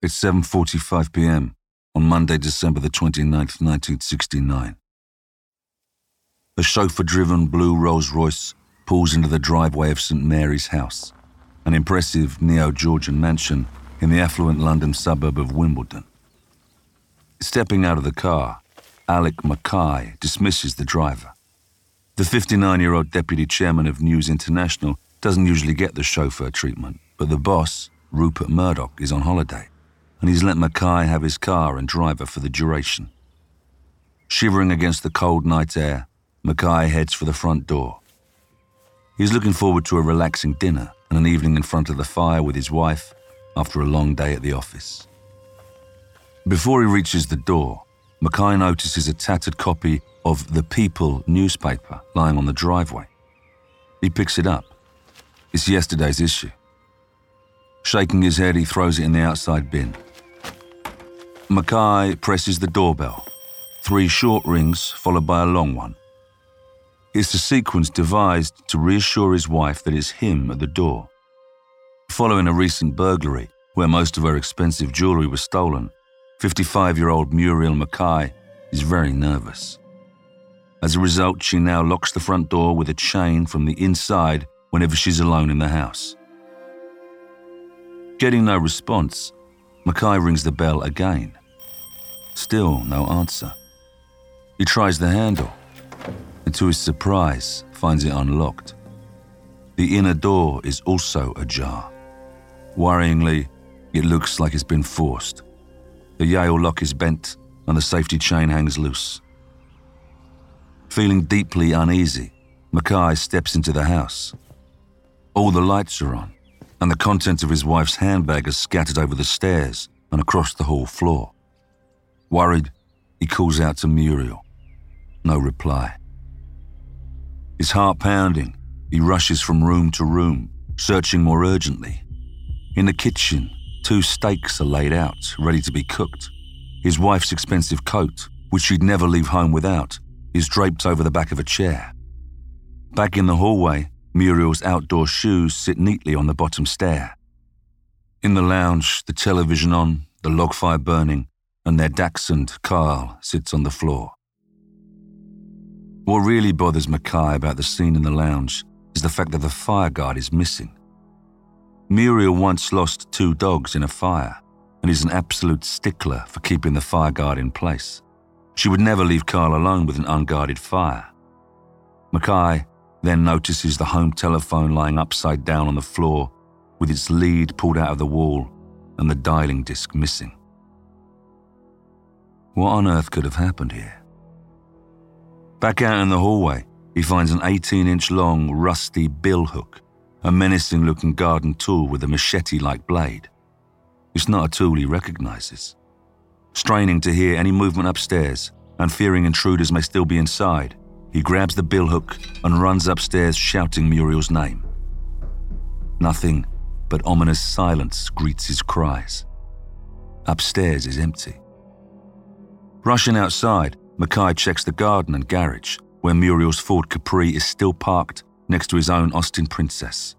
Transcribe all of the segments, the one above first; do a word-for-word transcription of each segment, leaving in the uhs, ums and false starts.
It's seven forty-five p m on Monday, December the twenty-ninth, nineteen sixty-nine. A chauffeur-driven blue Rolls-Royce pulls into the driveway of Saint Mary's House, an impressive neo-Georgian mansion in the affluent London suburb of Wimbledon. Stepping out of the car, Alick McKay dismisses the driver. The fifty-nine-year-old deputy chairman of News International doesn't usually get the chauffeur treatment, but the boss, Rupert Murdoch, is on holiday, and he's let McKay have his car and driver for the duration. Shivering against the cold night air, McKay heads for the front door. He's looking forward to a relaxing dinner and an evening in front of the fire with his wife after a long day at the office. Before he reaches the door, McKay notices a tattered copy of The People newspaper lying on the driveway. He picks it up. It's yesterday's issue. Shaking his head, he throws it in the outside bin. McKay presses the doorbell. Three short rings followed by a long one. It's a sequence devised to reassure his wife that it's him at the door. Following a recent burglary, where most of her expensive jewellery was stolen, fifty-five-year-old Muriel McKay is very nervous. As a result, she now locks the front door with a chain from the inside whenever she's alone in the house. Getting no response, McKay rings the bell again. Still no answer. He tries the handle, and to his surprise, finds it unlocked. The inner door is also ajar. Worryingly, it looks like it's been forced. The Yale lock is bent and the safety chain hangs loose. Feeling deeply uneasy, McKay steps into the house. All the lights are on, and the contents of his wife's handbag are scattered over the stairs and across the hall floor. Worried, he calls out to Muriel. No reply. His heart pounding, he rushes from room to room, searching more urgently. In the kitchen, two steaks are laid out, ready to be cooked. His wife's expensive coat, which she'd never leave home without, is draped over the back of a chair. Back in the hallway, Muriel's outdoor shoes sit neatly on the bottom stair. In the lounge, the television on, the log fire burning, and their dachshund, Carl, sits on the floor. What really bothers McKay about the scene in the lounge is the fact that the fire guard is missing. Muriel once lost two dogs in a fire and is an absolute stickler for keeping the fire guard in place. She would never leave Carl alone with an unguarded fire. McKay then notices the home telephone lying upside down on the floor with its lead pulled out of the wall and the dialing disc missing. What on earth could have happened here? Back out in the hallway, he finds an eighteen-inch long rusty bill hook, a menacing-looking garden tool with a machete-like blade. It's not a tool he recognises. Straining to hear any movement upstairs and fearing intruders may still be inside, he grabs the billhook and runs upstairs shouting Muriel's name. Nothing but ominous silence greets his cries. Upstairs is empty. Rushing outside, McKay checks the garden and garage, where Muriel's Ford Capri is still parked next to his own Austin Princess.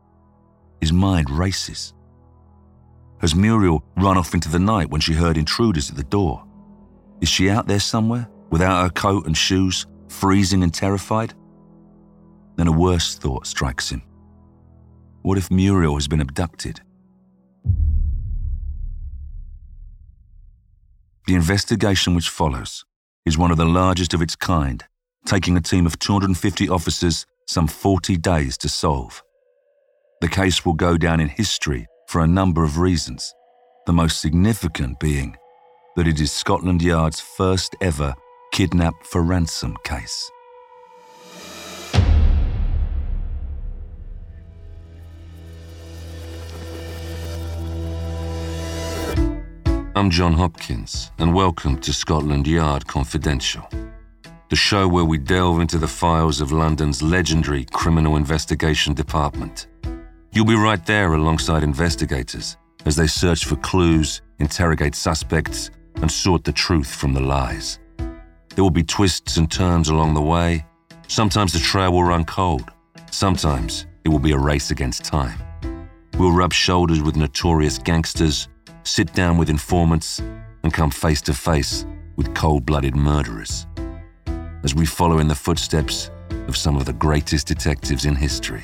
His mind races. Has Muriel run off into the night when she heard intruders at the door? Is she out there somewhere, without her coat and shoes, freezing and terrified? Then a worse thought strikes him. What if Muriel has been abducted? The investigation which follows is one of the largest of its kind, taking a team of two hundred fifty officers some forty days to solve. The case will go down in history for a number of reasons, the most significant being that it is Scotland Yard's first ever kidnap for ransom case. I'm John Hopkins, and welcome to Scotland Yard Confidential, the show where we delve into the files of London's legendary Criminal Investigation Department. You'll be right there alongside investigators as they search for clues, interrogate suspects, and sort the truth from the lies. There will be twists and turns along the way. Sometimes the trail will run cold. Sometimes it will be a race against time. We'll rub shoulders with notorious gangsters, sit down with informants, and come face to face with cold-blooded murderers, as we follow in the footsteps of some of the greatest detectives in history.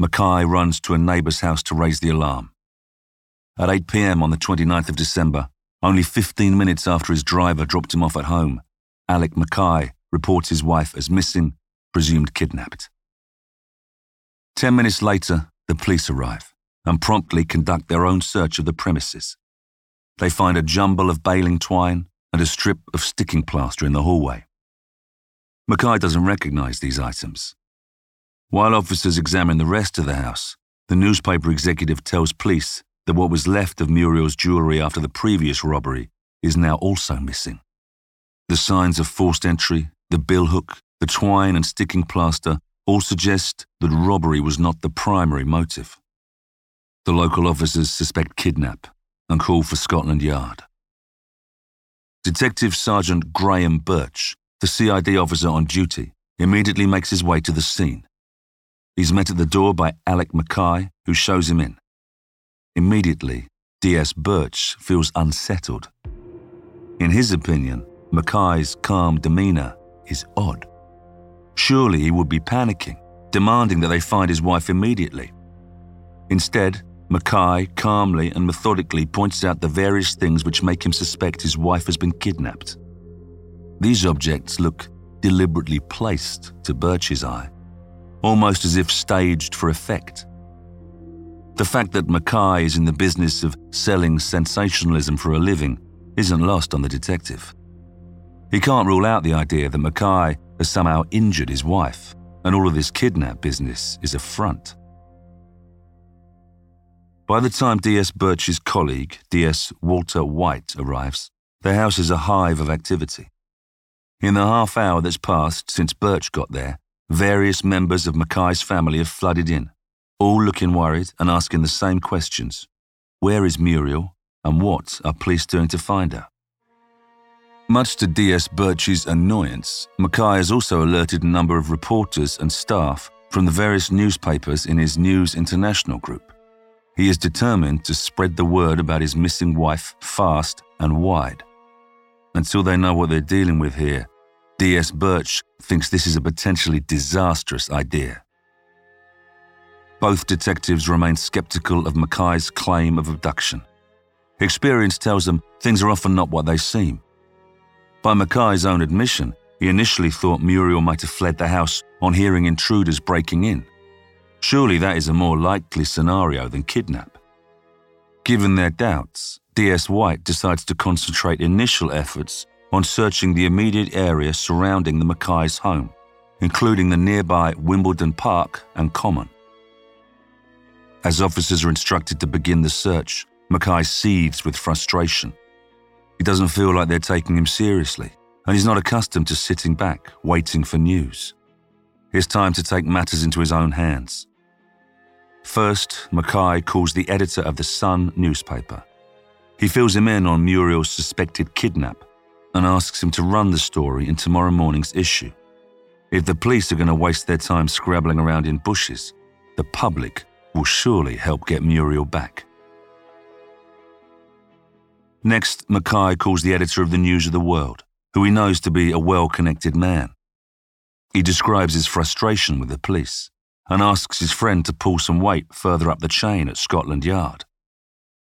McKay runs to a neighbour's house to raise the alarm. At eight p.m. on the twenty-ninth of December, only fifteen minutes after his driver dropped him off at home, Alick McKay reports his wife as missing, presumed kidnapped. Ten minutes later, the police arrive and promptly conduct their own search of the premises. They find a jumble of baling twine and a strip of sticking plaster in the hallway. McKay doesn't recognise these items. While officers examine the rest of the house, the newspaper executive tells police that what was left of Muriel's jewellery after the previous robbery is now also missing. The signs of forced entry, the billhook, the twine and sticking plaster all suggest that robbery was not the primary motive. The local officers suspect kidnap and call for Scotland Yard. Detective Sergeant Graham Birch, the C I D officer on duty, immediately makes his way to the scene. He's met at the door by Alick McKay, who shows him in. Immediately, D S Birch feels unsettled. In his opinion, McKay's calm demeanour is odd. Surely he would be panicking, demanding that they find his wife immediately. Instead, McKay calmly and methodically points out the various things which make him suspect his wife has been kidnapped. These objects look deliberately placed to Birch's eye, almost as if staged for effect. The fact that McKay is in the business of selling sensationalism for a living isn't lost on the detective. He can't rule out the idea that McKay has somehow injured his wife, and all of this kidnap business is a front. By the time D S Birch's colleague, D S Walter White, arrives, the house is a hive of activity. In the half hour that's passed since Birch got there, various members of McKay's family have flooded in, all looking worried and asking the same questions. Where is Muriel, and what are police doing to find her? Much to D S Birch's annoyance, McKay has also alerted a number of reporters and staff from the various newspapers in his News International group. He is determined to spread the word about his missing wife fast and wide. Until they know what they're dealing with here, D S Birch thinks this is a potentially disastrous idea. Both detectives remain sceptical of McKay's claim of abduction. Experience tells them things are often not what they seem. By McKay's own admission, he initially thought Muriel might have fled the house on hearing intruders breaking in. Surely that is a more likely scenario than kidnap. Given their doubts, D S White decides to concentrate initial efforts on searching the immediate area surrounding the McKay's home, including the nearby Wimbledon Park and Common. As officers are instructed to begin the search, McKay seethes with frustration. He doesn't feel like they're taking him seriously, and he's not accustomed to sitting back, waiting for news. It's time to take matters into his own hands. First, McKay calls the editor of The Sun newspaper. He fills him in on Muriel's suspected kidnap and asks him to run the story in tomorrow morning's issue. If the police are going to waste their time scrabbling around in bushes, the public will surely help get Muriel back. Next, McKay calls the editor of the News of the World, who he knows to be a well-connected man. He describes his frustration with the police and asks his friend to pull some weight further up the chain at Scotland Yard.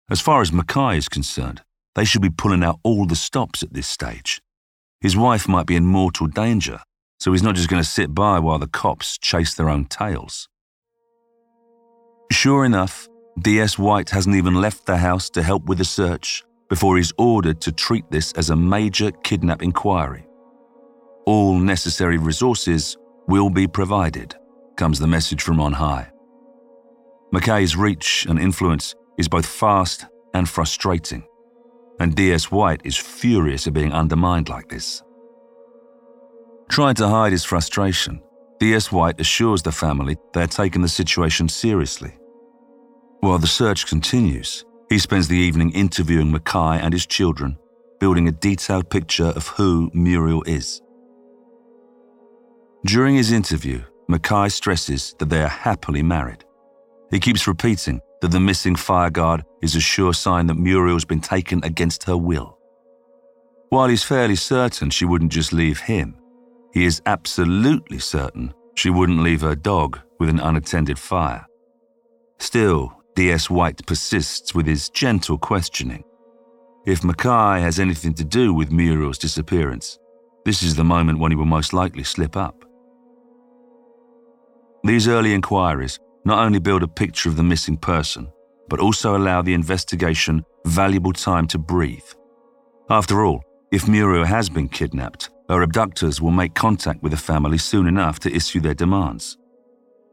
As far as McKay is concerned, they should be pulling out all the stops at this stage. His wife might be in mortal danger, so he's not just going to sit by while the cops chase their own tails. Sure enough, D S White hasn't even left the house to help with the search before he's ordered to treat this as a major kidnap inquiry. All necessary resources will be provided, comes the message from on high. McKay's reach and influence is both fast and frustrating, and D S White is furious at being undermined like this. Trying to hide his frustration, D S White assures the family they are taking the situation seriously. While the search continues, he spends the evening interviewing McKay and his children, building a detailed picture of who Muriel is. During his interview, McKay stresses that they are happily married. He keeps repeating that the missing fireguard is a sure sign that Muriel's been taken against her will. While he's fairly certain she wouldn't just leave him, he is absolutely certain she wouldn't leave her dog with an unattended fire. Still, D S White persists with his gentle questioning. If McKay has anything to do with Muriel's disappearance, this is the moment when he will most likely slip up. These early inquiries not only build a picture of the missing person, but also allow the investigation valuable time to breathe. After all, if Muriel has been kidnapped, her abductors will make contact with the family soon enough to issue their demands.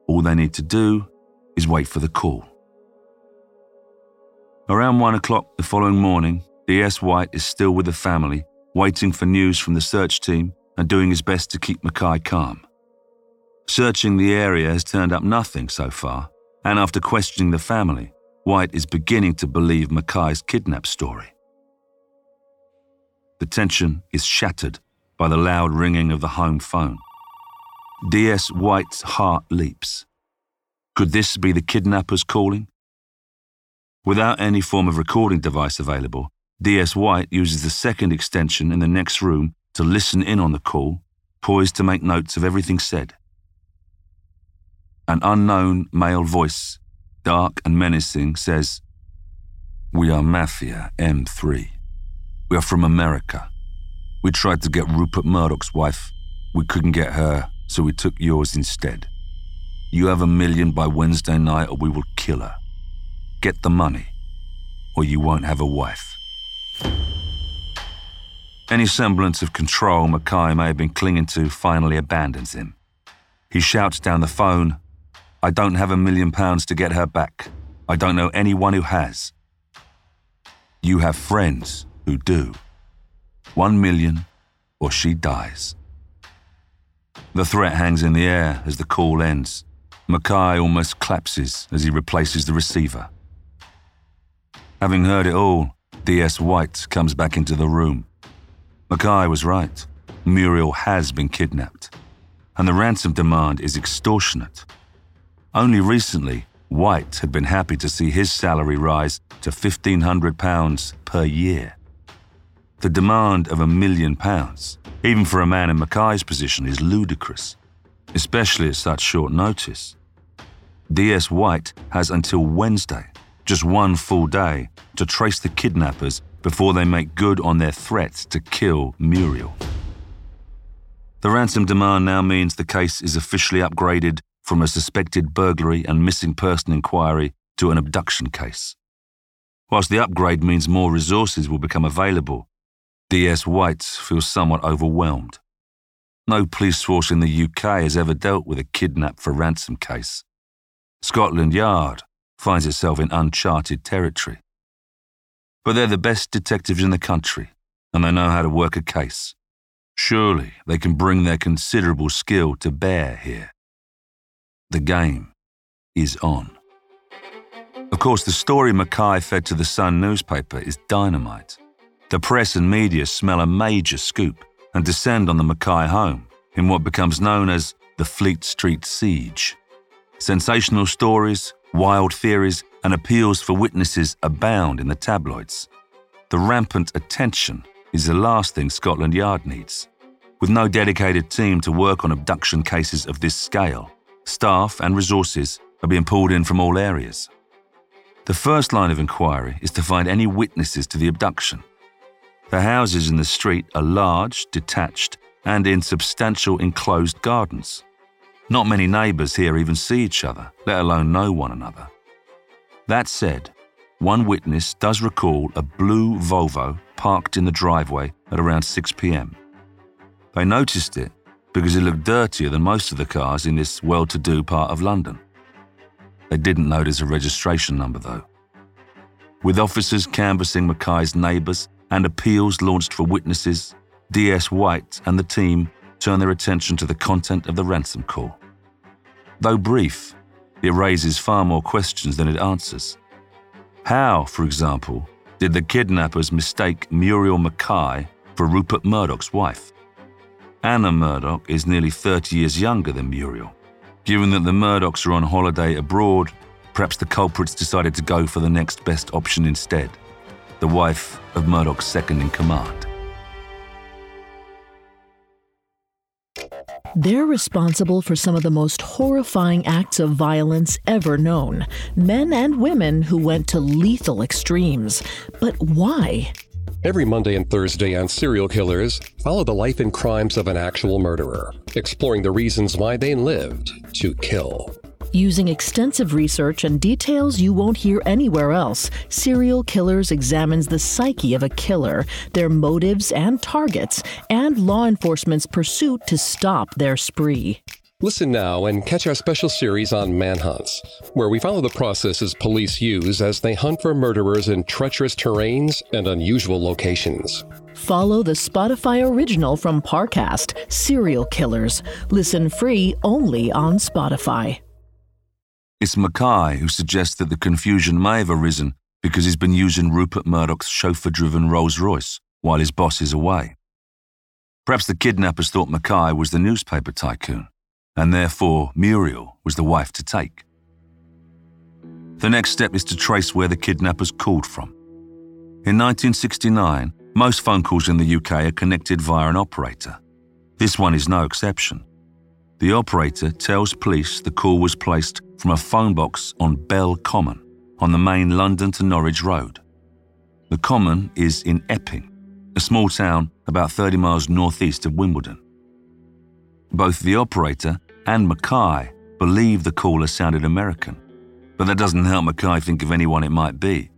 All they need to do is wait for the call. Around one o'clock the following morning, D S White is still with the family, waiting for news from the search team and doing his best to keep McKay calm. Searching the area has turned up nothing so far, and after questioning the family, White is beginning to believe McKay's kidnap story. The tension is shattered by the loud ringing of the home phone. D S White's heart leaps. Could this be the kidnappers calling? Without any form of recording device available, D S White uses the second extension in the next room to listen in on the call, poised to make notes of everything said. An unknown male voice, dark and menacing, says, "We are Mafia M three. We are from America. We tried to get Rupert Murdoch's wife. We couldn't get her, so we took yours instead. You have a million by Wednesday night or we will kill her. Get the money, or you won't have a wife." Any semblance of control McKay may have been clinging to finally abandons him. He shouts down the phone, "I don't have a million pounds to get her back. I don't know anyone who has." "You have friends who do. One million, or she dies." The threat hangs in the air as the call ends. McKay almost collapses as he replaces the receiver. Having heard it all, D S White comes back into the room. McKay was right. Muriel has been kidnapped, and the ransom demand is extortionate. Only recently, White had been happy to see his salary rise to fifteen hundred pounds per year. The demand of a million pounds, even for a man in McKay's position, is ludicrous, especially at such short notice. D S White has until Wednesday, just one full day, to trace the kidnappers before they make good on their threat to kill Muriel. The ransom demand now means the case is officially upgraded from a suspected burglary and missing person inquiry to an abduction case. Whilst the upgrade means more resources will become available, D S White feels somewhat overwhelmed. No police force in the U K has ever dealt with a kidnap for ransom case. Scotland Yard finds itself in uncharted territory. But they're the best detectives in the country, and they know how to work a case. Surely they can bring their considerable skill to bear here. The game is on. Of course, the story McKay fed to the Sun newspaper is dynamite. The press and media smell a major scoop and descend on the McKay home in what becomes known as the Fleet Street Siege. Sensational stories, wild theories, and appeals for witnesses abound in the tabloids. The rampant attention is the last thing Scotland Yard needs. With no dedicated team to work on abduction cases of this scale, staff and resources are being pulled in from all areas. The first line of inquiry is to find any witnesses to the abduction. The houses in the street are large, detached, and in substantial enclosed gardens. Not many neighbours here even see each other, let alone know one another. That said, one witness does recall a blue Volvo parked in the driveway at around six p.m. They noticed it because it looked dirtier than most of the cars in this well-to-do part of London. They didn't notice a registration number, though. With officers canvassing Mackay's neighbours and appeals launched for witnesses, D S White and the team turn their attention to the content of the ransom call. Though brief, it raises far more questions than it answers. How, for example, did the kidnappers mistake Muriel McKay for Rupert Murdoch's wife? Anna Murdoch is nearly thirty years younger than Muriel. Given that the Murdochs are on holiday abroad, perhaps the culprits decided to go for the next best option instead, the wife of Murdoch's second-in-command. They're responsible for some of the most horrifying acts of violence ever known. Men and women who went to lethal extremes. But why? Every Monday and Thursday on Serial Killers, follow the life and crimes of an actual murderer, exploring the reasons why they lived to kill. Using extensive research and details you won't hear anywhere else, Serial Killers examines the psyche of a killer, their motives and targets, and law enforcement's pursuit to stop their spree. Listen now and catch our special series on manhunts, where we follow the processes police use as they hunt for murderers in treacherous terrains and unusual locations. Follow the Spotify original from Parcast, Serial Killers. Listen free only on Spotify. It's McKay who suggests that the confusion may have arisen because he's been using Rupert Murdoch's chauffeur-driven Rolls-Royce while his boss is away. Perhaps the kidnappers thought McKay was the newspaper tycoon, and therefore Muriel was the wife to take. The next step is to trace where the kidnappers called from. In nineteen sixty-nine, most phone calls in the U K are connected via an operator. This one is no exception. The operator tells police the call was placed from a phone box on Bell Common, on the main London to Norwich Road. The Common is in Epping, a small town about thirty miles northeast of Wimbledon. Both the operator and McKay believe the caller sounded American, but that doesn't help McKay think of anyone it might be.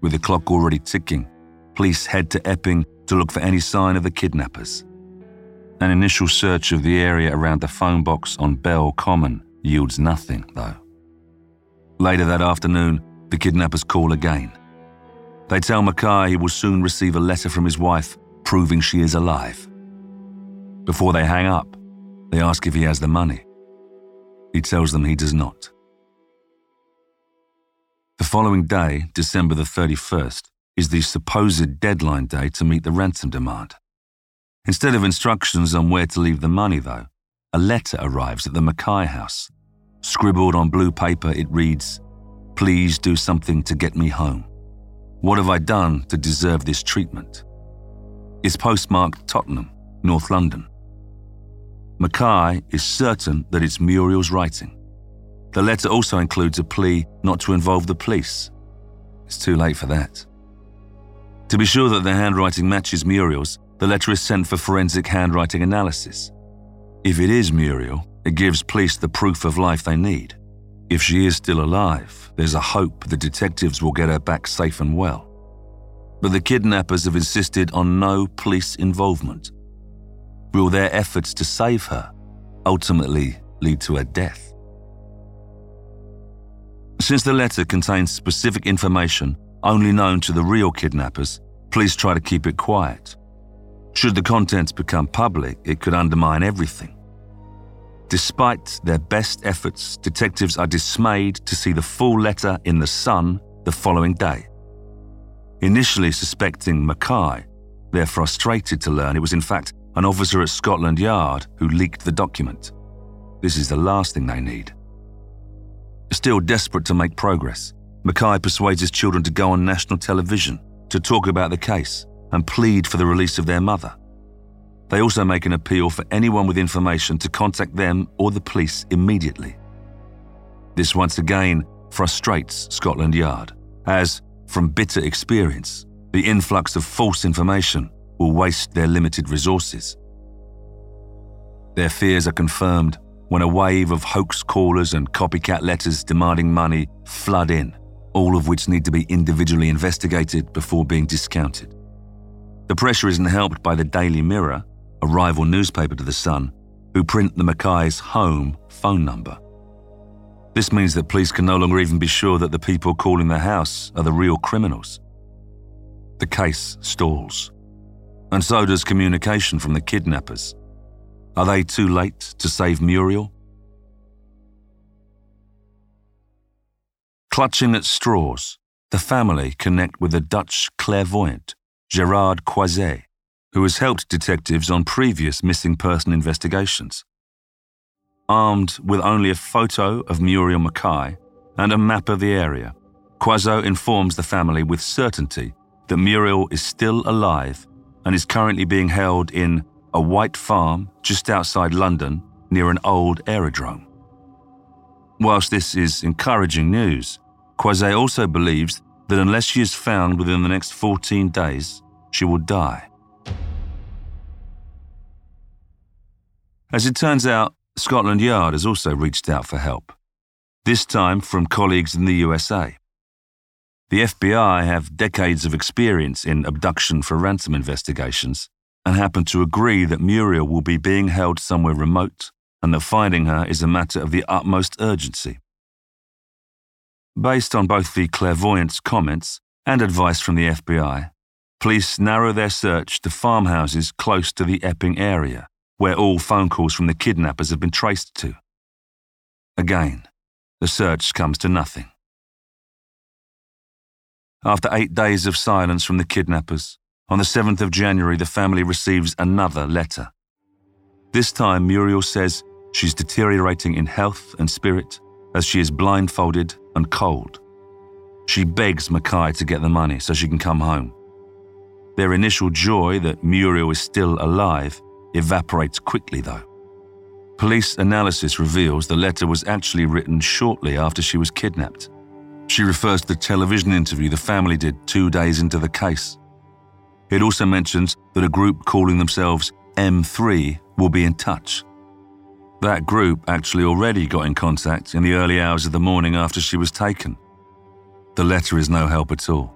With the clock already ticking, police head to Epping to look for any sign of the kidnappers. An initial search of the area around the phone box on Bell Common yields nothing, though. Later that afternoon, the kidnappers call again. They tell McKay he will soon receive a letter from his wife proving she is alive. Before they hang up, they ask if he has the money. He tells them he does not. The following day, December the thirty-first, is the supposed deadline day to meet the ransom demand. Instead of instructions on where to leave the money, though, a letter arrives at the McKay house. Scribbled on blue paper, it reads, "Please do something to get me home. What have I done to deserve this treatment?" It's postmarked Tottenham, North London. McKay is certain that it's Muriel's writing. The letter also includes a plea not to involve the police. It's too late for that. To be sure that the handwriting matches Muriel's, the letter is sent for forensic handwriting analysis. If it is Muriel, it gives police the proof of life they need. If she is still alive, there's a hope the detectives will get her back safe and well. But the kidnappers have insisted on no police involvement. Will their efforts to save her ultimately lead to her death? Since the letter contains specific information only known to the real kidnappers, police try to keep it quiet. Should the contents become public, it could undermine everything. Despite their best efforts, detectives are dismayed to see the full letter in The Sun the following day. Initially suspecting McKay, they're frustrated to learn it was in fact an officer at Scotland Yard who leaked the document. This is the last thing they need. Still desperate to make progress, McKay persuades his children to go on national television to talk about the case and plead for the release of their mother. They also make an appeal for anyone with information to contact them or the police immediately. This once again frustrates Scotland Yard, as, from bitter experience, the influx of false information will waste their limited resources. Their fears are confirmed when a wave of hoax callers and copycat letters demanding money flood in, all of which need to be individually investigated before being discounted. The pressure isn't helped by the Daily Mirror, a rival newspaper to The Sun, who print the McKays' home phone number. This means that police can no longer even be sure that the people calling the house are the real criminals. The case stalls. And so does communication from the kidnappers. Are they too late to save Muriel? Clutching at straws, the family connect with the Dutch clairvoyant, Gerard Croiset, who has helped detectives on previous missing person investigations. Armed with only a photo of Muriel McKay and a map of the area, Croiset informs the family with certainty that Muriel is still alive and is currently being held in a white farm just outside London near an old aerodrome. Whilst this is encouraging news, Croiset also believes that unless she is found within the next fourteen days, she will die. As it turns out, Scotland Yard has also reached out for help, this time from colleagues in the U S A. The F B I have decades of experience in abduction for ransom investigations and happen to agree that Muriel will be being held somewhere remote and that finding her is a matter of the utmost urgency. Based on both the clairvoyant's comments and advice from the F B I, police narrow their search to farmhouses close to the Epping area, where all phone calls from the kidnappers have been traced to. Again, the search comes to nothing. After eight days of silence from the kidnappers, on the seventh of January, the family receives another letter. This time, Muriel says she's deteriorating in health and spirit as she is blindfolded and cold. She begs McKay to get the money so she can come home. Their initial joy that Muriel is still alive evaporates quickly, though. Police analysis reveals the letter was actually written shortly after she was kidnapped. She refers to the television interview the family did two days into the case. It also mentions that a group calling themselves M three will be in touch. That group actually already got in contact in the early hours of the morning after she was taken. The letter is no help at all.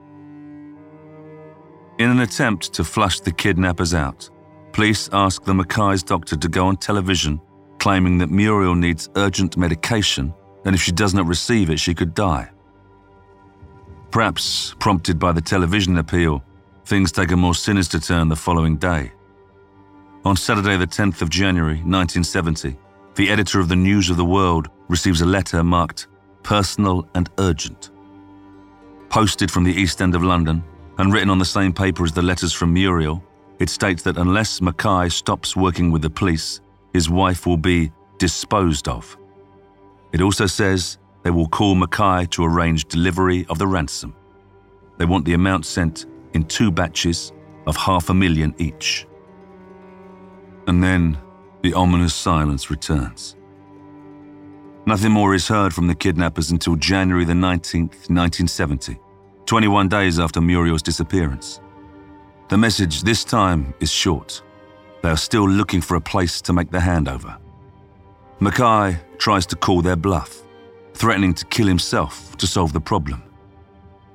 In an attempt to flush the kidnappers out, police ask the McKay's doctor to go on television, claiming that Muriel needs urgent medication and if she does not receive it, she could die. Perhaps prompted by the television appeal, things take a more sinister turn the following day. On Saturday, the tenth of January, nineteen seventy, the editor of the News of the World receives a letter marked personal and urgent. Posted from the East End of London and written on the same paper as the letters from Muriel, it states that unless McKay stops working with the police, his wife will be disposed of. It also says they will call McKay to arrange delivery of the ransom. They want the amount sent in two batches of half a million each. And then the ominous silence returns. Nothing more is heard from the kidnappers until January the nineteenth, nineteen seventy, twenty-one days after Muriel's disappearance. The message this time is short. They are still looking for a place to make the handover. McKay tries to call their bluff, threatening to kill himself to solve the problem.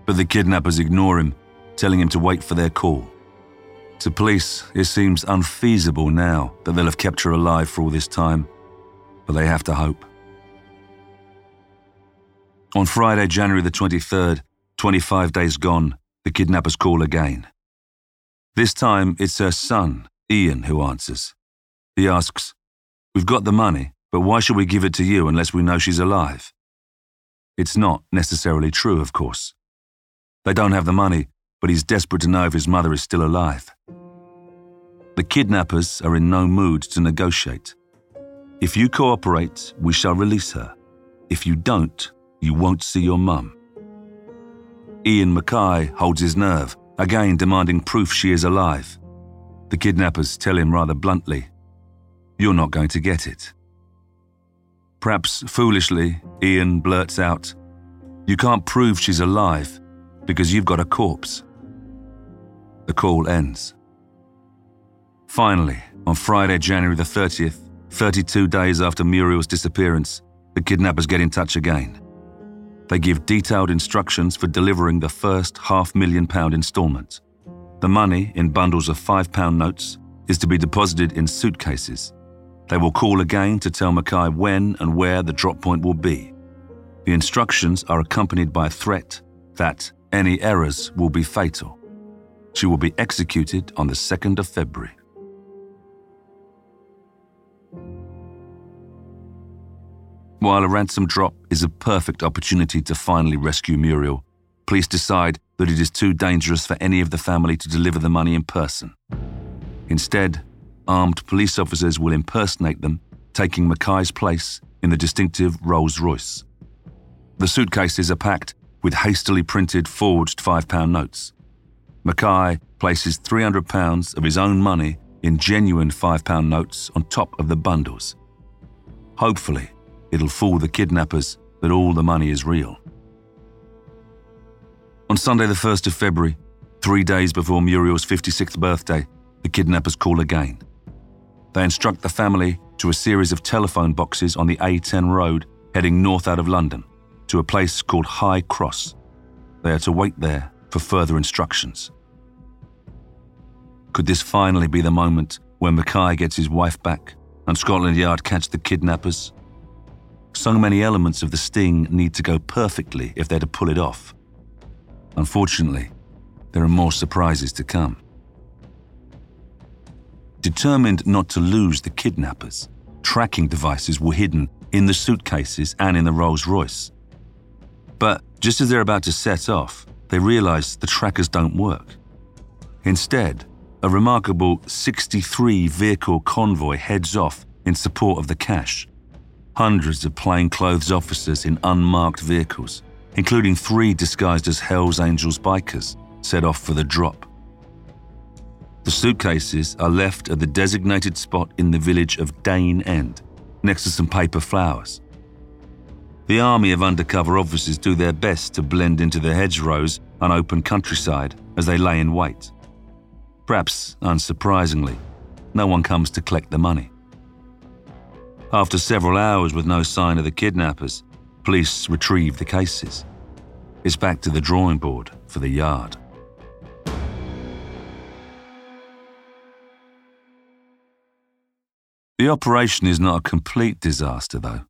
But the kidnappers ignore him, telling him to wait for their call. To police, it seems unfeasible now that they'll have kept her alive for all this time, but they have to hope. On Friday, January the twenty-third, twenty-five days gone, the kidnappers call again. This time, it's her son, Ian, who answers. He asks, "We've got the money, but why should we give it to you unless we know she's alive?" It's not necessarily true, of course. They don't have the money, but he's desperate to know if his mother is still alive. The kidnappers are in no mood to negotiate. "If you cooperate, we shall release her. If you don't, you won't see your mum." Ian McKay holds his nerve, again demanding proof she is alive. The kidnappers tell him rather bluntly, "You're not going to get it." Perhaps foolishly, Ian blurts out, "You can't prove she's alive because you've got a corpse." The call ends. Finally, on Friday, January the thirtieth, thirty-two days after Muriel's disappearance, the kidnappers get in touch again. They give detailed instructions for delivering the first half million pound instalment. The money, in bundles of five pound notes, is to be deposited in suitcases. They will call again to tell McKay when and where the drop point will be. The instructions are accompanied by a threat that any errors will be fatal. She will be executed on the second of February. While a ransom drop is a perfect opportunity to finally rescue Muriel, police decide that it is too dangerous for any of the family to deliver the money in person. Instead, armed police officers will impersonate them, taking McKay's place in the distinctive Rolls-Royce. The suitcases are packed with hastily printed forged five pound notes. McKay places three hundred pounds of his own money in genuine five pound notes on top of the bundles. Hopefully, it'll fool the kidnappers that all the money is real. On Sunday the first of February, three days before Muriel's fifty-sixth birthday, the kidnappers call again. They instruct the family to a series of telephone boxes on the A ten road heading north out of London, to a place called High Cross. They are to wait there for further instructions. Could this finally be the moment when McKay gets his wife back and Scotland Yard catch the kidnappers? So many elements of the sting need to go perfectly if they're to pull it off. Unfortunately, there are more surprises to come. Determined not to lose the kidnappers, tracking devices were hidden in the suitcases and in the Rolls-Royce. But just as they're about to set off, they realise the trackers don't work. Instead, a remarkable sixty-three vehicle convoy heads off in support of the cash. Hundreds of plainclothes officers in unmarked vehicles, including three disguised as Hells Angels bikers, set off for the drop. The suitcases are left at the designated spot in the village of Dane End, next to some paper flowers. The army of undercover officers do their best to blend into the hedgerows and open countryside as they lay in wait. Perhaps unsurprisingly, no one comes to collect the money. After several hours with no sign of the kidnappers, police retrieve the cases. It's back to the drawing board for the yard. The operation is not a complete disaster, though.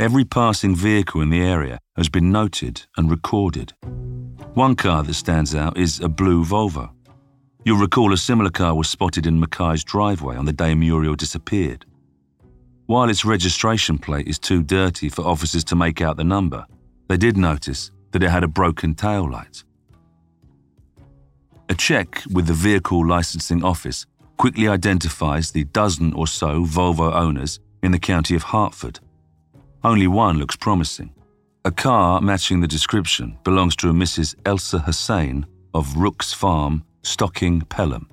Every passing vehicle in the area has been noted and recorded. One car that stands out is a blue Volvo. You'll recall a similar car was spotted in McKay's driveway on the day Muriel disappeared. While its registration plate is too dirty for officers to make out the number, they did notice that it had a broken taillight. A check with the Vehicle Licensing Office quickly identifies the dozen or so Volvo owners in the county of Hertford. Only one looks promising. A car matching the description belongs to a Missus Elsa Hosein of Rooks Farm, Stocking, Pelham,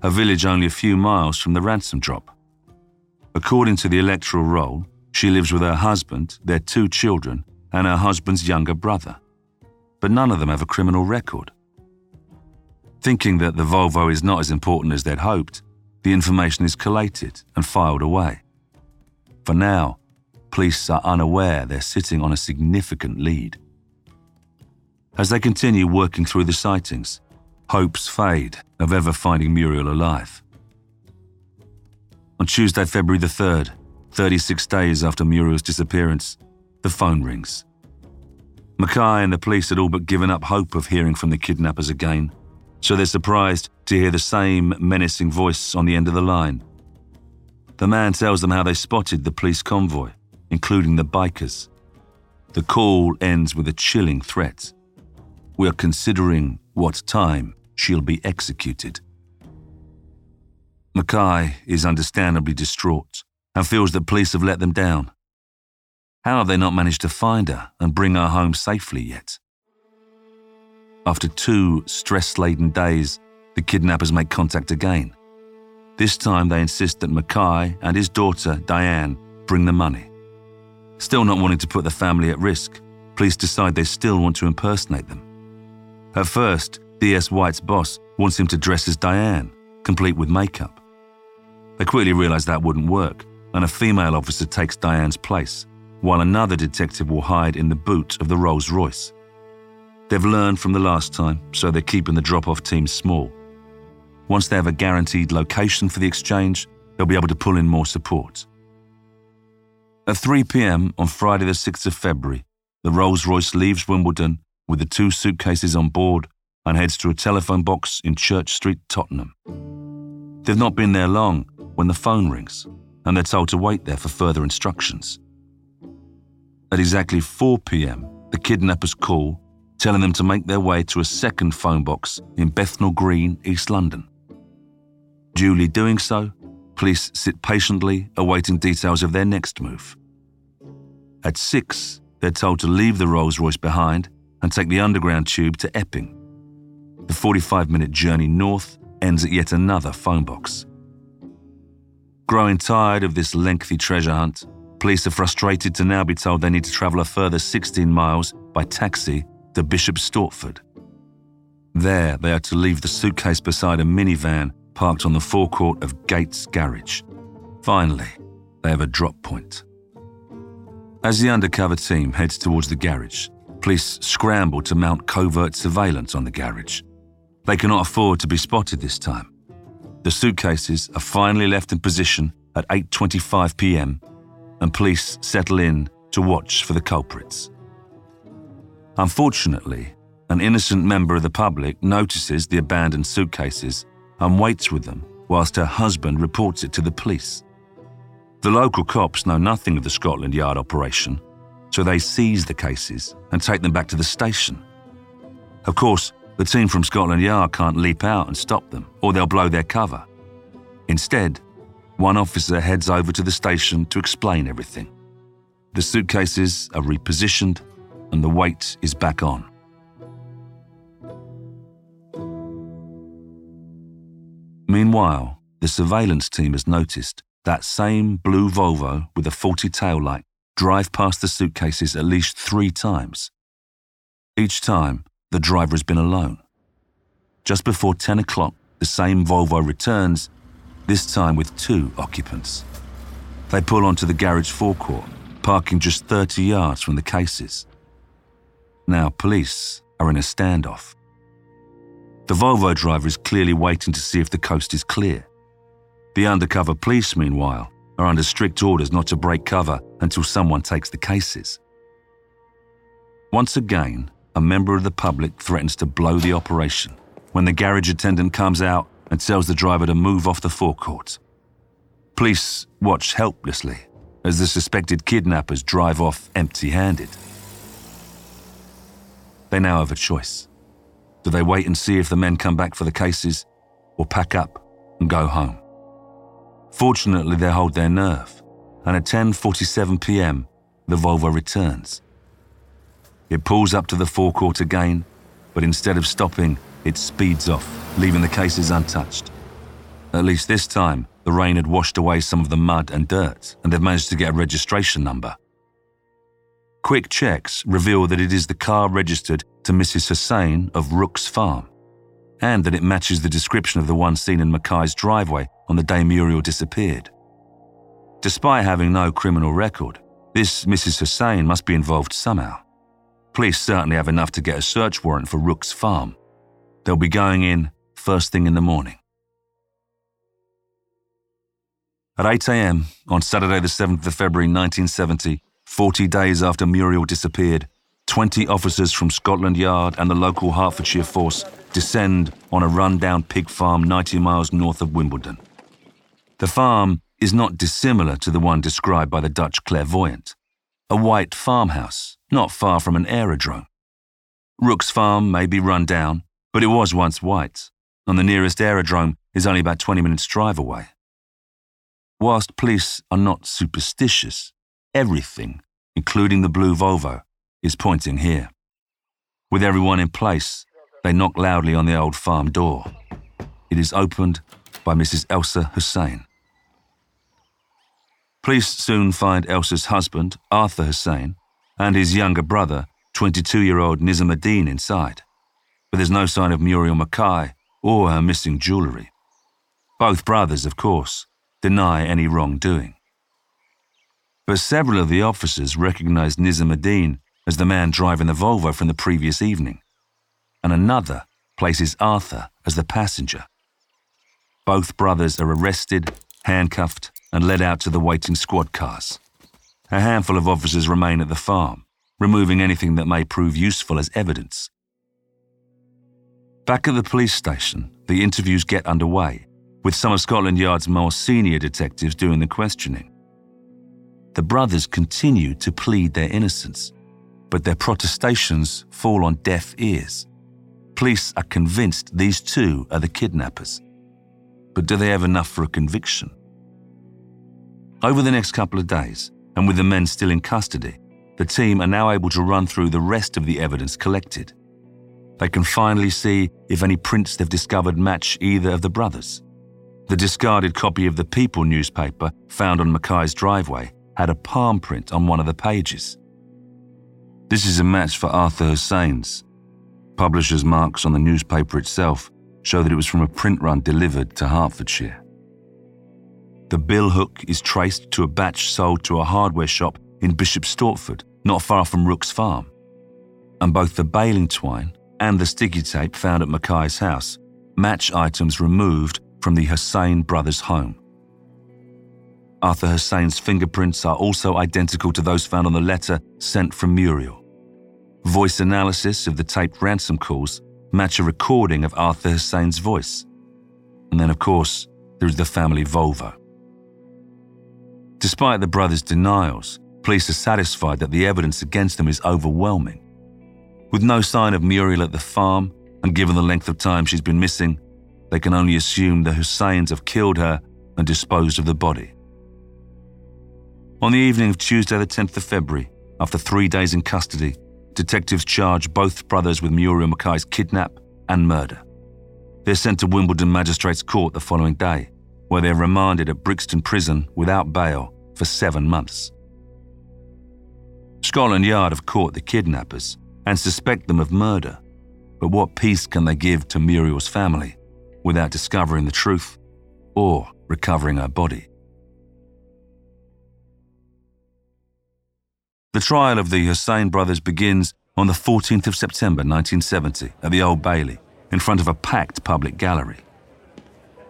a village only a few miles from the ransom drop. According to the electoral roll, she lives with her husband, their two children, and her husband's younger brother. But none of them have a criminal record. Thinking that the Volvo is not as important as they'd hoped, the information is collated and filed away. For now, police are unaware they're sitting on a significant lead. As they continue working through the sightings, hopes fade of ever finding Muriel alive. On Tuesday, February the third, thirty-six days after Muriel's disappearance, the phone rings. McKay and the police had all but given up hope of hearing from the kidnappers again, so they're surprised to hear the same menacing voice on the end of the line. The man tells them how they spotted the police convoy, including the bikers. The call ends with a chilling threat. "We are considering what time she'll be executed." McKay is understandably distraught and feels that police have let them down. How have they not managed to find her and bring her home safely yet? After two stress-laden days, the kidnappers make contact again. This time they insist that McKay and his daughter, Diane, bring the money. Still not wanting to put the family at risk, police decide they still want to impersonate them. At first, D S White's boss wants him to dress as Diane, complete with makeup. They quickly realise that wouldn't work, and a female officer takes Diane's place, while another detective will hide in the boot of the Rolls Royce. They've learned from the last time, so they're keeping the drop-off team small. Once they have a guaranteed location for the exchange, they'll be able to pull in more support. At three p.m. on Friday the sixth of February, the Rolls Royce leaves Wimbledon with the two suitcases on board and heads to a telephone box in Church Street, Tottenham. They've not been there long when the phone rings, and they're told to wait there for further instructions. At exactly four p.m, the kidnappers call, telling them to make their way to a second phone box in Bethnal Green, East London. Duly doing so, police sit patiently, awaiting details of their next move. At six, they're told to leave the Rolls-Royce behind and take the underground tube to Epping. The forty-five minute journey north ends at yet another phone box. Growing tired of this lengthy treasure hunt, police are frustrated to now be told they need to travel a further sixteen miles by taxi to Bishop Stortford. There, they are to leave the suitcase beside a minivan parked on the forecourt of Gates Garage. Finally, they have a drop point. As the undercover team heads towards the garage, police scramble to mount covert surveillance on the garage. They cannot afford to be spotted this time. The suitcases are finally left in position at eight twenty-five p.m. and police settle in to watch for the culprits. Unfortunately, an innocent member of the public notices the abandoned suitcases and waits with them whilst her husband reports it to the police. The local cops know nothing of the Scotland Yard operation, so they seize the cases and take them back to the station. Of course, the team from Scotland Yard can't leap out and stop them, or they'll blow their cover. Instead, one officer heads over to the station to explain everything. The suitcases are repositioned and the wait is back on. Meanwhile, the surveillance team has noticed that same blue Volvo with a faulty taillight drive past the suitcases at least three times. Each time, the driver has been alone. Just before ten o'clock, the same Volvo returns, this time with two occupants. They pull onto the garage forecourt, parking just thirty yards from the cases. Now police are in a standoff. The Volvo driver is clearly waiting to see if the coast is clear. The undercover police, meanwhile, are under strict orders not to break cover until someone takes the cases. Once again, a member of the public threatens to blow the operation when the garage attendant comes out and tells the driver to move off the forecourt. Police watch helplessly as the suspected kidnappers drive off empty-handed. They now have a choice. Do they wait and see if the men come back for the cases, or pack up and go home? Fortunately, they hold their nerve, and at ten forty-seven p.m, the Volvo returns. It pulls up to the forecourt again, but instead of stopping, it speeds off, leaving the cases untouched. At least this time, the rain had washed away some of the mud and dirt, and they've managed to get a registration number. Quick checks reveal that it is the car registered to Missus Hosein of Rooks Farm, and that it matches the description of the one seen in McKay's driveway on the day Muriel disappeared. Despite having no criminal record, this Missus Hosein must be involved somehow. Police certainly have enough to get a search warrant for Rooks Farm. They'll be going in first thing in the morning. At eight a.m. on Saturday the seventh of February nineteen seventy, forty days after Muriel disappeared, twenty officers from Scotland Yard and the local Hertfordshire force descend on a run-down pig farm ninety miles north of Wimbledon. The farm is not dissimilar to the one described by the Dutch clairvoyant, a white farmhouse not far from an aerodrome. Rooks Farm may be run down, but it was once white, and the nearest aerodrome is only about twenty minutes' drive away. Whilst police are not superstitious, everything, including the blue Volvo, is pointing here. With everyone in place, they knock loudly on the old farm door. It is opened by Missus Elsa Hosein. Police soon find Elsa's husband, Arthur Hosein, and his younger brother, twenty-two-year-old Nizamodeen, inside. but there's no sign of Muriel McKay or her missing jewellery. Both brothers, of course, deny any wrongdoing. But several of the officers recognised Nizamodeen as the man driving the Volvo from the previous evening, and another places Arthur as the passenger. Both brothers are arrested, handcuffed, and led out to the waiting squad cars. A handful of officers remain at the farm, removing anything that may prove useful as evidence. Back at the police station, the interviews get underway, with some of Scotland Yard's more senior detectives doing the questioning. The brothers continue to plead their innocence, but their protestations fall on deaf ears. Police are convinced these two are the kidnappers. But do they have enough for a conviction? Over the next couple of days, and with the men still in custody, the team are now able to run through the rest of the evidence collected. They can finally see if any prints they've discovered match either of the brothers. The discarded copy of The People newspaper found on McKay's driveway had a palm print on one of the pages. This is a match for Arthur Hosein's. Publishers' marks on the newspaper itself show that it was from a print run delivered to Hertfordshire. The bill hook is traced to a batch sold to a hardware shop in Bishop Stortford, not far from Rooks Farm. And both the baling twine and the sticky tape found at McKay's house match items removed from the Hosein brothers' home. Arthur Hosein's fingerprints are also identical to those found on the letter sent from Muriel. Voice analysis of the taped ransom calls match a recording of Arthur Hosein's voice. And then, of course, there is the family Volvo. Despite the brothers' denials, police are satisfied that the evidence against them is overwhelming. With no sign of Muriel at the farm, and given the length of time she's been missing, they can only assume the Hoseins have killed her and disposed of the body. On the evening of Tuesday the tenth of February, after three days in custody, detectives charge both brothers with Muriel McKay's kidnap and murder. They're sent to Wimbledon Magistrates' Court the following day, where they're remanded at Brixton Prison without bail for seven months. Scotland Yard have caught the kidnappers and suspect them of murder, but what peace can they give to Muriel's family without discovering the truth or recovering her body? The trial of the Hosein brothers begins on the fourteenth of September nineteen seventy at the Old Bailey, in front of a packed public gallery.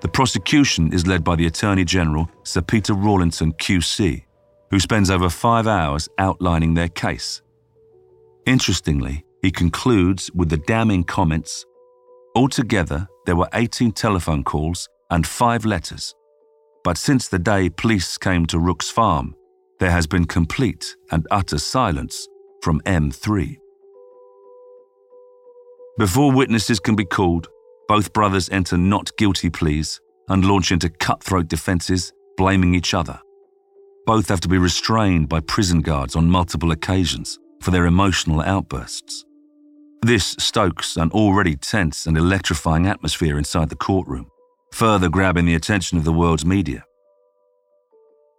The prosecution is led by the Attorney General, Sir Peter Rawlinson Q C, who spends over five hours outlining their case. Interestingly, he concludes with the damning comments, "Altogether, there were eighteen telephone calls and five letters, but since the day police came to Rooks Farm, there has been complete and utter silence from M three. Before witnesses can be called, both brothers enter not guilty pleas and launch into cutthroat defences, blaming each other. Both have to be restrained by prison guards on multiple occasions for their emotional outbursts. This stokes an already tense and electrifying atmosphere inside the courtroom, further grabbing the attention of the world's media.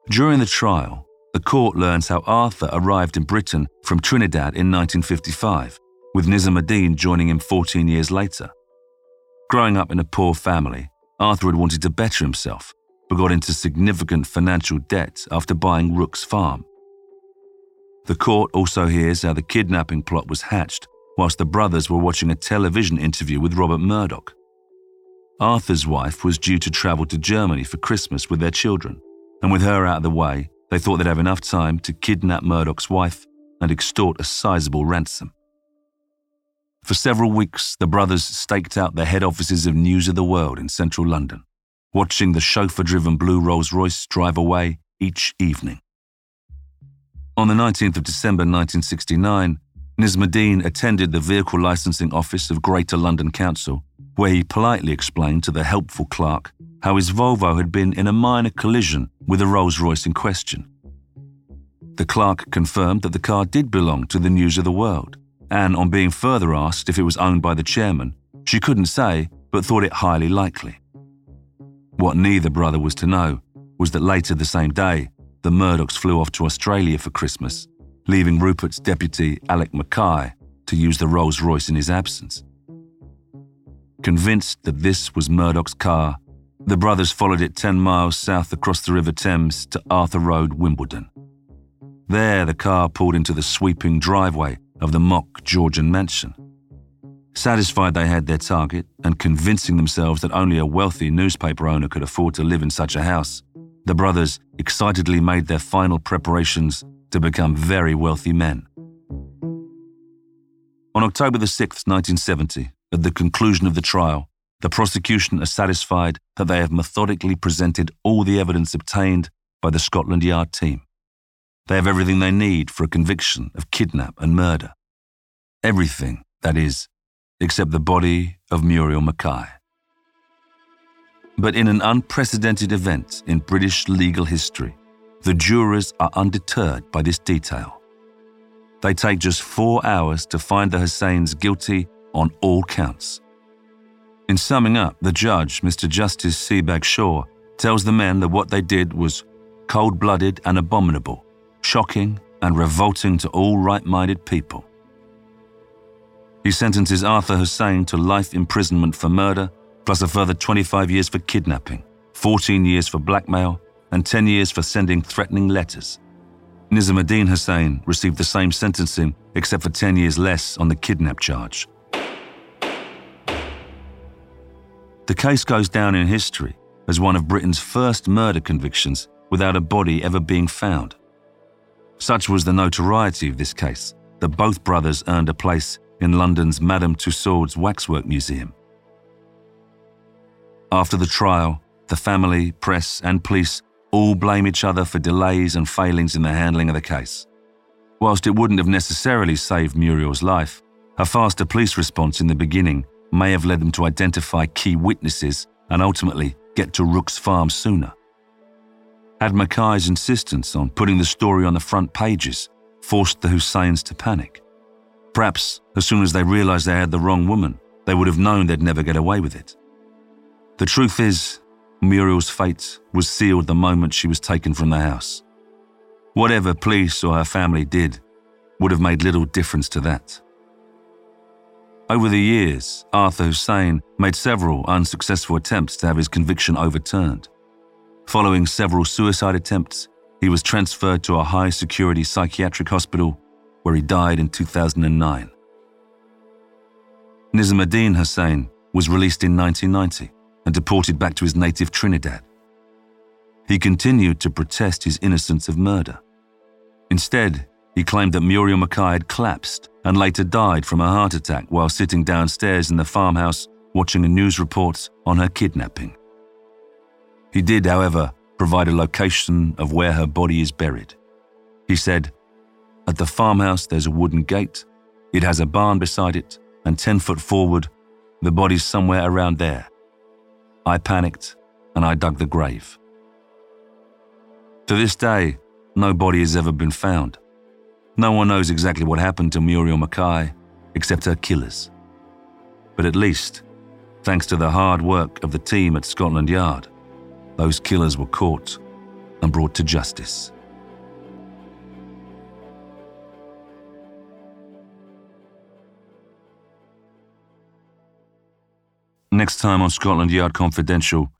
During the trial, the court learns how Arthur arrived in Britain from Trinidad in nineteen fifty-five, with Nizamodeen joining him fourteen years later. Growing up in a poor family, Arthur had wanted to better himself, but got into significant financial debt after buying Rooks Farm. The court also hears how the kidnapping plot was hatched whilst the brothers were watching a television interview with Robert Murdoch. Arthur's wife was due to travel to Germany for Christmas with their children, and with her out of the way, they thought they'd have enough time to kidnap Murdoch's wife and extort a sizable ransom. For several weeks, the brothers staked out the head offices of News of the World in central London, watching the chauffeur-driven blue Rolls-Royce drive away each evening. On the nineteenth of December nineteen sixty-nine, Nizamodeen attended the vehicle licensing office of Greater London Council, where he politely explained to the helpful clerk how his Volvo had been in a minor collision with a Rolls-Royce in question. The clerk confirmed that the car did belong to the News of the World, and on being further asked if it was owned by the chairman, she couldn't say, but thought it highly likely. What neither brother was to know was that later the same day, the Murdochs flew off to Australia for Christmas, leaving Rupert's deputy, Alick McKay, to use the Rolls-Royce in his absence. Convinced that this was Murdoch's car, the brothers followed it ten miles south across the River Thames to Arthur Road, Wimbledon. There, the car pulled into the sweeping driveway of the mock Georgian mansion. Satisfied they had their target, and convincing themselves that only a wealthy newspaper owner could afford to live in such a house, the brothers excitedly made their final preparations to become very wealthy men. On October the sixth, nineteen seventy, at the conclusion of the trial, the prosecution are satisfied that they have methodically presented all the evidence obtained by the Scotland Yard team. They have everything they need for a conviction of kidnap and murder. Everything, that is, except the body of Muriel McKay. But in an unprecedented event in British legal history, the jurors are undeterred by this detail. They take just four hours to find the Hoseins guilty on all counts. In summing up, the judge, Mister Justice Sebag Shaw, tells the men that what they did was cold-blooded and abominable, shocking and revolting to all right-minded people. He sentences Arthur Hosein to life imprisonment for murder, plus a further twenty-five years for kidnapping, fourteen years for blackmail, and ten years for sending threatening letters. Nizamodeen Hosein received the same sentencing, except for ten years less on the kidnap charge. The case goes down in history as one of Britain's first murder convictions without a body ever being found. Such was the notoriety of this case that both brothers earned a place in London's Madame Tussauds Waxwork Museum. After the trial, the family, press and police all blame each other for delays and failings in the handling of the case. Whilst it wouldn't have necessarily saved Muriel's life, a faster police response in the beginning may have led them to identify key witnesses and ultimately get to Rooks Farm sooner. Had Mackay's insistence on putting the story on the front pages forced the Hoseins to panic? Perhaps as soon as they realised they had the wrong woman, they would have known they'd never get away with it. The truth is, Muriel's fate was sealed the moment she was taken from the house. Whatever police or her family did would have made little difference to that. Over the years, Arthur Hosein made several unsuccessful attempts to have his conviction overturned. Following several suicide attempts, he was transferred to a high-security psychiatric hospital where he died in two thousand nine. Nizamodeen Hosein was released in nineteen ninety and deported back to his native Trinidad. He continued to protest his innocence of murder. Instead, he claimed that Muriel McKay had collapsed and later died from a heart attack while sitting downstairs in the farmhouse watching a news report on her kidnapping. He did, however, provide a location of where her body is buried. He said, "At the farmhouse there's a wooden gate, it has a barn beside it, and ten foot forward, the body's somewhere around there. I panicked and I dug the grave." To this day, no body has ever been found. No one knows exactly what happened to Muriel McKay, except her killers. But at least, thanks to the hard work of the team at Scotland Yard, those killers were caught and brought to justice. Next time on Scotland Yard Confidential.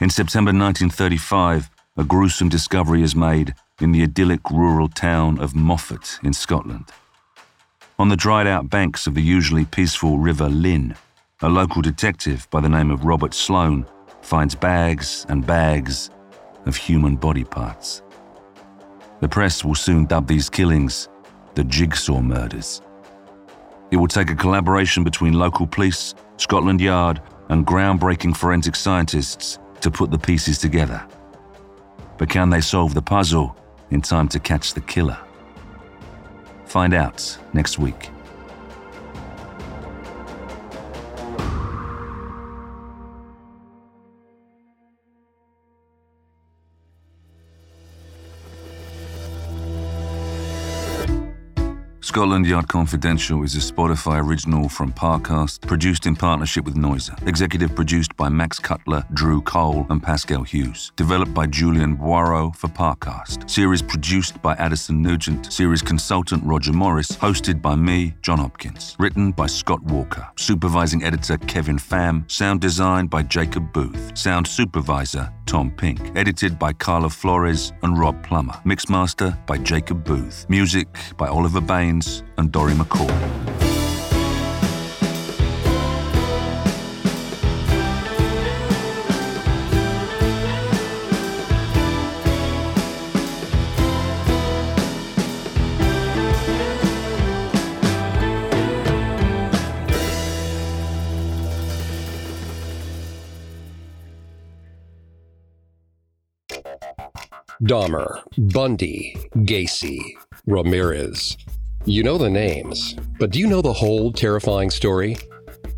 In September nineteen thirty-five, a gruesome discovery is made in the idyllic rural town of Moffat in Scotland. On the dried-out banks of the usually peaceful River Lynn, a local detective by the name of Robert Sloane finds bags and bags of human body parts. The press will soon dub these killings the Jigsaw Murders. It will take a collaboration between local police, Scotland Yard, and groundbreaking forensic scientists to put the pieces together. But can they solve the puzzle in time to catch the killer? Find out next week. Scotland Yard Confidential is a Spotify original from Parcast, produced in partnership with Noiser. Executive produced by Max Cutler, Drew Cole and Pascal Hughes. Developed by Julian Boiro for Parcast. Series produced by Addison Nugent. Series consultant Roger Morris. Hosted by me, John Hopkins. Written by Scott Walker. Supervising editor Kevin Pham. Sound design by Jacob Booth. Sound supervisor Tom Pink. Edited by Carla Flores and Rob Plummer. Mixmaster by Jacob Booth. Music by Oliver Baines and Dorry McCall. Dahmer, Bundy, Gacy, Ramirez. You know the names, but do you know the whole terrifying story?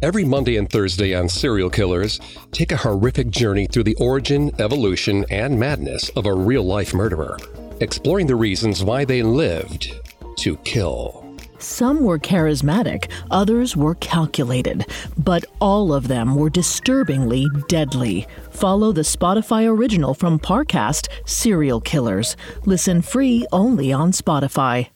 Every Monday and Thursday on Serial Killers, take a horrific journey through the origin, evolution, and madness of a real-life murderer, exploring the reasons why they lived to kill. Some were charismatic, others were calculated, but all of them were disturbingly deadly. Follow the Spotify original from Parcast, Serial Killers. Listen free only on Spotify.